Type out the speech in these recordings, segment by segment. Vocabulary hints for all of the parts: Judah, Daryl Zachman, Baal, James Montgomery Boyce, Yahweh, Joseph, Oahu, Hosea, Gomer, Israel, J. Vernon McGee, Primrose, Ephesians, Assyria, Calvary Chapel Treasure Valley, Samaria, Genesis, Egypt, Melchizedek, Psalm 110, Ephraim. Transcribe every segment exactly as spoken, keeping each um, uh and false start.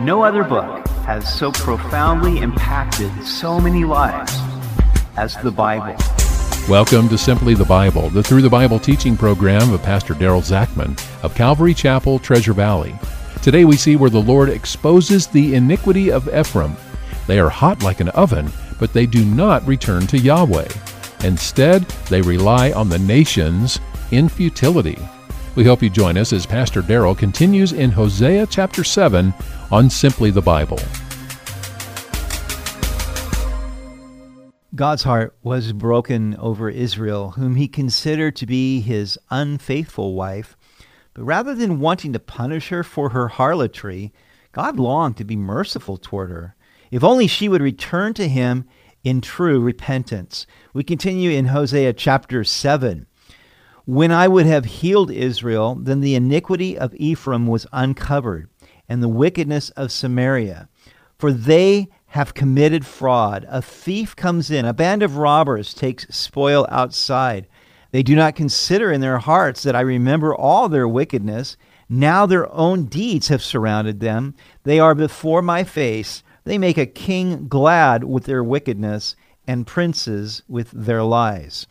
No other book has so profoundly impacted so many lives as the Bible. Welcome to Simply the Bible, the Through the Bible teaching program of Pastor Daryl Zachman of Calvary Chapel, Treasure Valley. Today we see where the Lord exposes the iniquity of Ephraim. They are hot like an oven, but they do not return to Yahweh. Instead, they rely on the nations in futility. We hope you join us as Pastor Daryl continues in Hosea chapter seven on Simply the Bible. God's heart was broken over Israel, whom he considered to be his unfaithful wife. But rather than wanting to punish her for her harlotry, God longed to be merciful toward her. If only she would return to him in true repentance. We continue in Hosea chapter seven. When I would have healed Israel, then the iniquity of Ephraim was uncovered, and the wickedness of Samaria. For they have committed fraud. A thief comes in. A band of robbers takes spoil outside. They do not consider in their hearts that I remember all their wickedness. Now their own deeds have surrounded them. They are before my face. They make a king glad with their wickedness, and princes with their lies.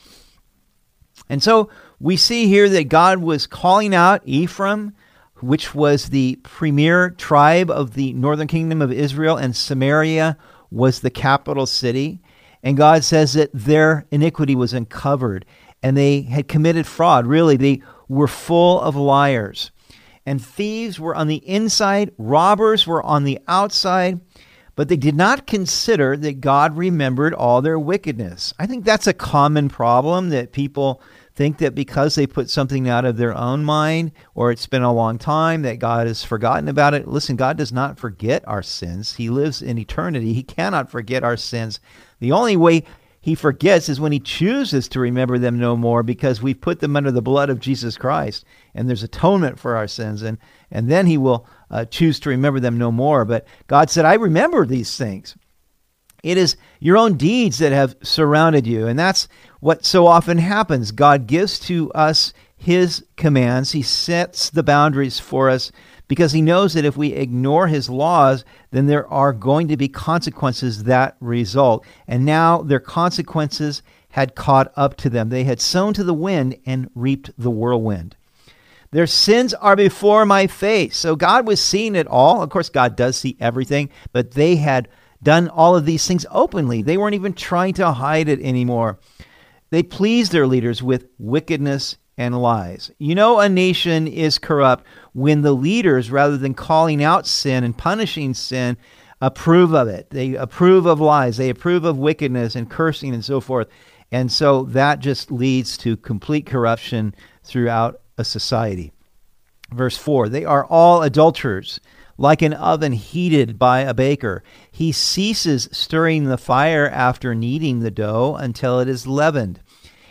And so we see here that God was calling out Ephraim, which was the premier tribe of the northern kingdom of Israel, and Samaria was the capital city. And God says that their iniquity was uncovered, and they had committed fraud. Really, they were full of liars. And thieves were on the inside, robbers were on the outside, but they did not consider that God remembered all their wickedness. I think that's a common problem, that people think that because they put something out of their own mind, or it's been a long time, that God has forgotten about it. Listen, God does not forget our sins. He lives in eternity. He cannot forget our sins. The only way he forgets is when he chooses to remember them no more, because we put them under the blood of Jesus Christ, and there's atonement for our sins, and, and then he will uh, choose to remember them no more. But God said, I remember these things. It is your own deeds that have surrounded you. And that's what so often happens. God gives to us his commands. He sets the boundaries for us because he knows that if we ignore his laws, then there are going to be consequences that result. And now their consequences had caught up to them. They had sown to the wind and reaped the whirlwind. Their sins are before my face. So God was seeing it all. Of course, God does see everything, but they had done all of these things openly. They weren't even trying to hide it anymore. They pleased their leaders with wickedness and lies. You know, a nation is corrupt when the leaders, rather than calling out sin and punishing sin, approve of it. They approve of lies. They approve of wickedness and cursing and so forth. And so that just leads to complete corruption throughout a society. Verse four, they are all adulterers. Like an oven heated by a baker, he ceases stirring the fire after kneading the dough until it is leavened.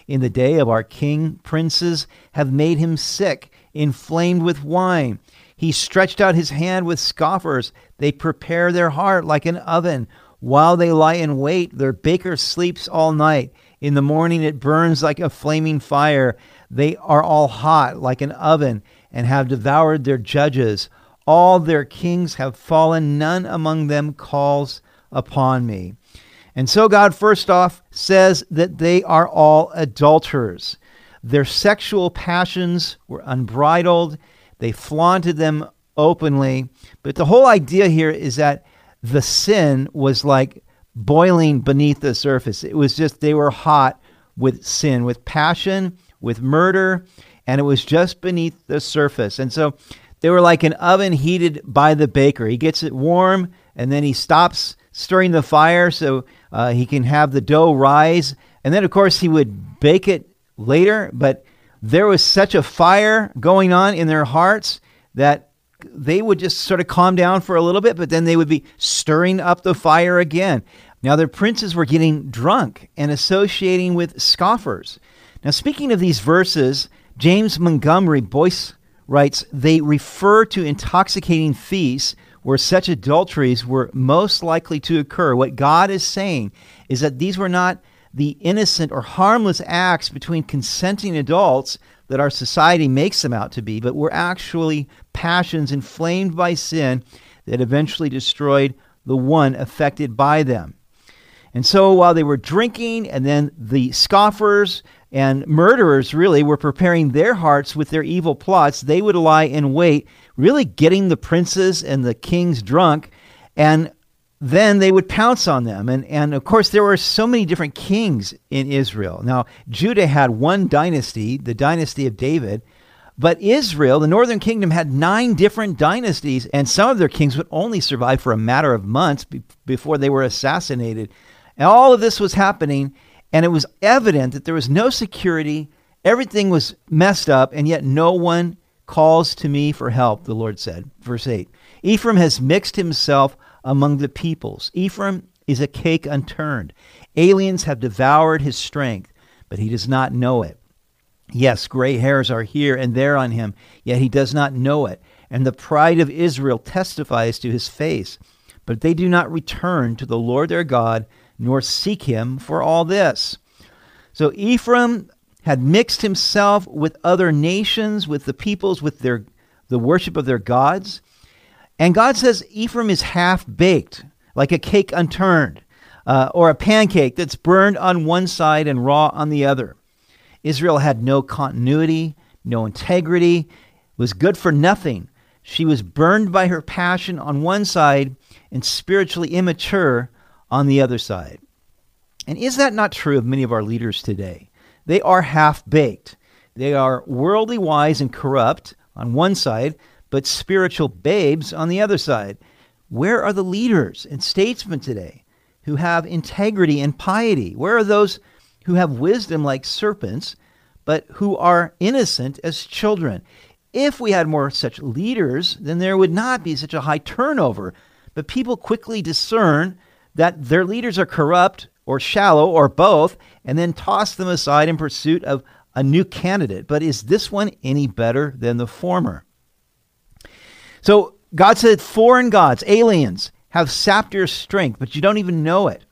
In the day of our king, princes have made him sick, inflamed with wine. He stretched out his hand with scoffers. They prepare their heart like an oven. While they lie in wait, their baker sleeps all night. In the morning it burns like a flaming fire. They are all hot like an oven and have devoured their judges. All their kings have fallen, none among them calls upon me. And so God first off says that they are all adulterers. Their sexual passions were unbridled. They flaunted them openly. But the whole idea here is that the sin was like boiling beneath the surface. It was just they were hot with sin, with passion, with murder, and it was just beneath the surface. And so they were like an oven heated by the baker. He gets it warm, and then he stops stirring the fire so uh, he can have the dough rise. And then, of course, he would bake it later. But there was such a fire going on in their hearts that they would just sort of calm down for a little bit, but then they would be stirring up the fire again. Now, their princes were getting drunk and associating with scoffers. Now, speaking of these verses, James Montgomery Boyce writes, they refer to intoxicating feasts where such adulteries were most likely to occur. What God is saying is that these were not the innocent or harmless acts between consenting adults that our society makes them out to be, but were actually passions inflamed by sin that eventually destroyed the one affected by them. And so while they were drinking, and then the scoffers and murderers really were preparing their hearts with their evil plots, they would lie in wait, really getting the princes and the kings drunk, and then they would pounce on them. And, and of course, there were so many different kings in Israel. Now, Judah had one dynasty, the dynasty of David, but Israel, the northern kingdom, had nine different dynasties, and some of their kings would only survive for a matter of months be- before they were assassinated. And all of this was happening, and it was evident that there was no security. Everything was messed up, and yet no one calls to me for help, the Lord said. Verse eight, Ephraim has mixed himself among the peoples. Ephraim is a cake unturned. Aliens have devoured his strength, but he does not know it. Yes, gray hairs are here and there on him, yet he does not know it. And the pride of Israel testifies to his face. But they do not return to the Lord their God, nor seek him for all this. So Ephraim had mixed himself with other nations, with the peoples, with their the worship of their gods. And God says Ephraim is half-baked, like a cake unturned, uh, or a pancake that's burned on one side and raw on the other. Israel had no continuity, no integrity, was good for nothing. She was burned by her passion on one side and spiritually immature on the other side. And is that not true of many of our leaders today? They are half-baked. They are worldly wise and corrupt on one side, but spiritual babes on the other side. Where are the leaders and statesmen today who have integrity and piety? Where are those who have wisdom like serpents, but who are innocent as children? If we had more such leaders, then there would not be such a high turnover. But people quickly discern that their leaders are corrupt or shallow or both, and then toss them aside in pursuit of a new candidate. But is this one any better than the former? So God said, foreign gods, aliens, have sapped your strength, but you don't even know it.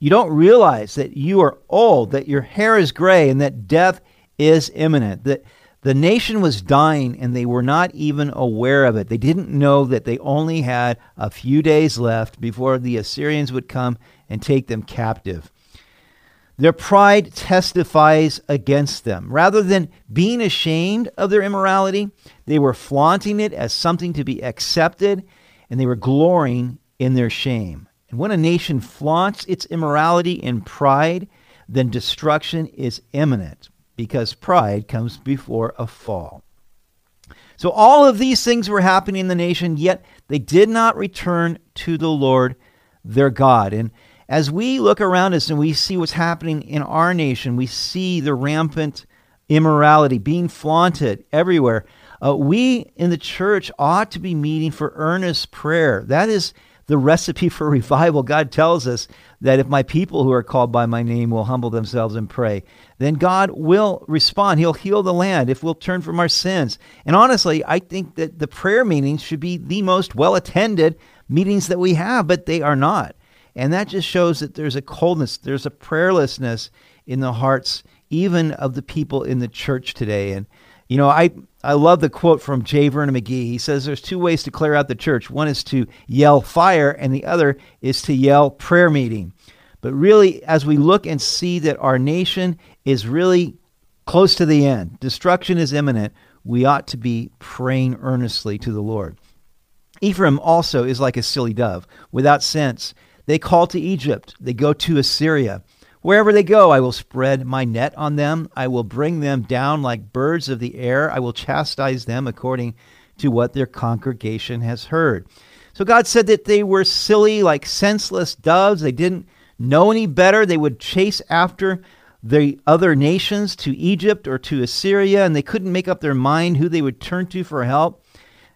You don't realize that you are old, that your hair is gray, and that death is imminent, that the nation was dying and they were not even aware of it. They didn't know that they only had a few days left before the Assyrians would come and take them captive. Their pride testifies against them. Rather than being ashamed of their immorality, they were flaunting it as something to be accepted, and they were glorying in their shame. And when a nation flaunts its immorality in pride, then destruction is imminent, because pride comes before a fall. So all of these things were happening in the nation, yet they did not return to the Lord their God. And as we look around us and we see what's happening in our nation, we see the rampant immorality being flaunted everywhere. Uh, we in the church ought to be meeting for earnest prayer. That is the recipe for revival. God tells us that if my people who are called by my name will humble themselves and pray, then God will respond. He'll heal the land if we'll turn from our sins. And honestly, I think that the prayer meetings should be the most well-attended meetings that we have, but they are not. And that just shows that there's a coldness, there's a prayerlessness in the hearts even of the people in the church today. And you know, I, I love the quote from J. Vernon McGee. He says there's two ways to clear out the church. One is to yell fire, and the other is to yell prayer meeting. But really, as we look and see that our nation is really close to the end, destruction is imminent, we ought to be praying earnestly to the Lord. Ephraim also is like a silly dove, without sense. They call to Egypt. They go to Assyria. Wherever they go, I will spread my net on them. I will bring them down like birds of the air. I will chastise them according to what their congregation has heard. So God said that they were silly, like senseless doves. They didn't know any better. They would chase after the other nations to Egypt or to Assyria, and they couldn't make up their mind who they would turn to for help.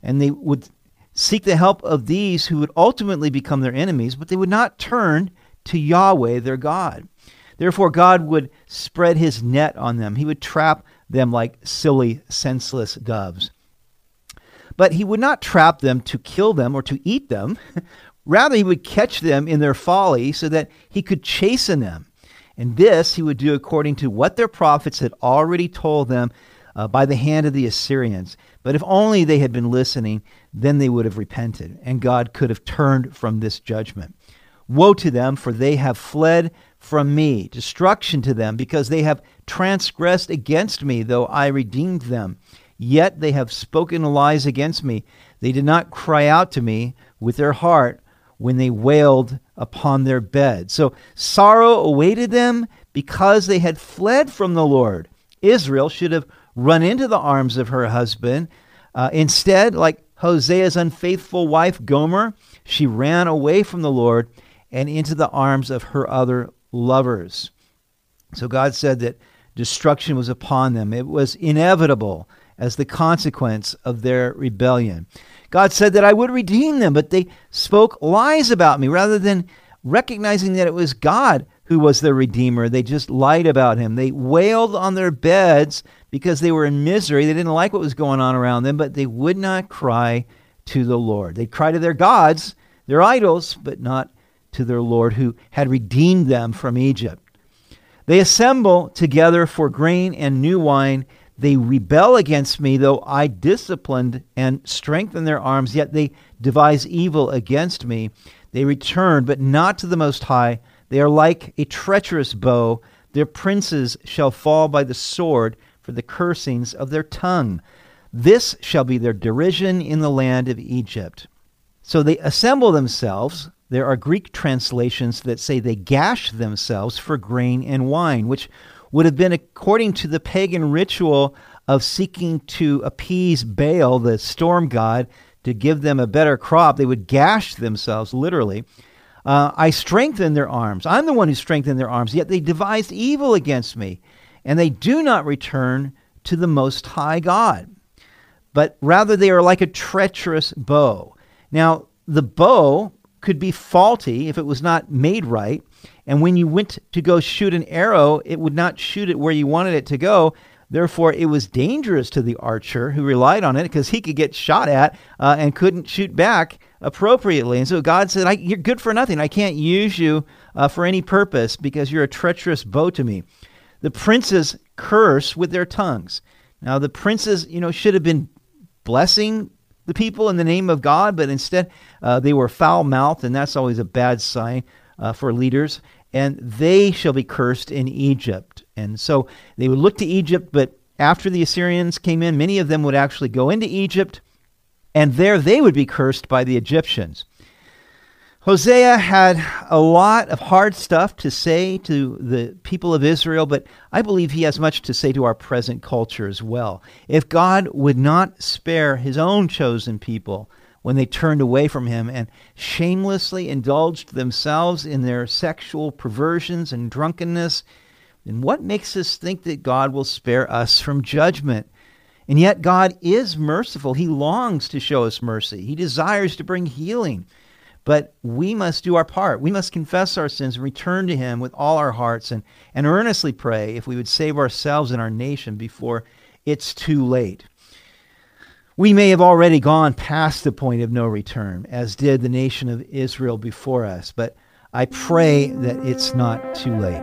And they would seek the help of these who would ultimately become their enemies, but they would not turn to Yahweh, their God. Therefore, God would spread his net on them. He would trap them like silly, senseless doves. But he would not trap them to kill them or to eat them. Rather, he would catch them in their folly so that he could chasten them. And this he would do according to what their prophets had already told them, uh, by the hand of the Assyrians. But if only they had been listening, then they would have repented, and God could have turned from this judgment. Woe to them, for they have fled from me. Destruction to them, because they have transgressed against me, though I redeemed them. Yet they have spoken lies against me. They did not cry out to me with their heart when they wailed upon their bed. So sorrow awaited them because they had fled from the Lord. Israel should have run into the arms of her husband. Uh, instead, like Hosea's unfaithful wife, Gomer, she ran away from the Lord and into the arms of her other lovers. So God said that destruction was upon them. It was inevitable as the consequence of their rebellion. God said that I would redeem them, but they spoke lies about me. Rather than recognizing that it was God who was their Redeemer, they just lied about him. They wailed on their beds because they were in misery. They didn't like what was going on around them, but they would not cry to the Lord. They'd cry to their gods, their idols, but not to their Lord who had redeemed them from Egypt. They assemble together for grain and new wine. They rebel against me, though I disciplined and strengthened their arms, yet they devise evil against me. They return, but not to the Most High. They are like a treacherous bow. Their princes shall fall by the sword for the cursings of their tongue. This shall be their derision in the land of Egypt. So they assemble themselves. There are Greek translations that say they gash themselves for grain and wine, which would have been according to the pagan ritual of seeking to appease Baal, the storm god, to give them a better crop. They would gash themselves, literally. Uh, I strengthen their arms. I'm the one who strengthened their arms, yet they devised evil against me, and they do not return to the Most High God. But rather they are like a treacherous bow. Now, the bow could be faulty if it was not made right. And when you went to go shoot an arrow, it would not shoot it where you wanted it to go. Therefore, it was dangerous to the archer who relied on it because he could get shot at uh, and couldn't shoot back appropriately. And so God said, I, you're good for nothing. I can't use you uh, for any purpose because you're a treacherous bow to me. The princes curse with their tongues. Now, the princes, you know, should have been blessing the people in the name of God, but instead uh, they were foul-mouthed, and that's always a bad sign uh, for leaders. And they shall be cursed in Egypt. And so they would look to Egypt, but after the Assyrians came in, many of them would actually go into Egypt, and there they would be cursed by the Egyptians. Hosea had a lot of hard stuff to say to the people of Israel, but I believe he has much to say to our present culture as well. If God would not spare his own chosen people when they turned away from him and shamelessly indulged themselves in their sexual perversions and drunkenness, then what makes us think that God will spare us from judgment? And yet God is merciful. He longs to show us mercy. He desires to bring healing. But we must do our part. We must confess our sins and return to him with all our hearts and, and earnestly pray if we would save ourselves and our nation before it's too late. We may have already gone past the point of no return, as did the nation of Israel before us, but I pray that it's not too late.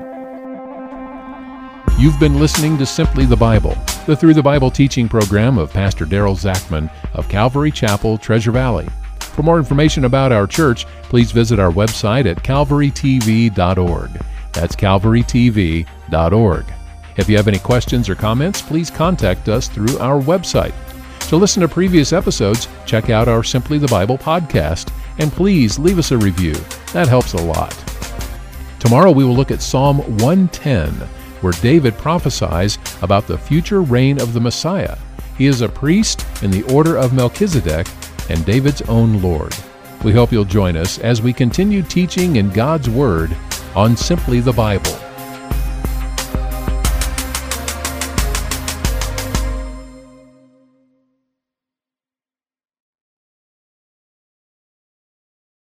You've been listening to Simply the Bible, the Through the Bible teaching program of Pastor Daryl Zachman of Calvary Chapel, Treasure Valley. For more information about our church, please visit our website at calvary t v dot org. That's calvary t v dot org. If you have any questions or comments, please contact us through our website. To listen to previous episodes, check out our Simply the Bible podcast, and please leave us a review. That helps a lot. Tomorrow we will look at Psalm one ten, where David prophesies about the future reign of the Messiah. He is a priest in the order of Melchizedek, and David's own Lord. We hope you'll join us as we continue teaching in God's Word on Simply the Bible.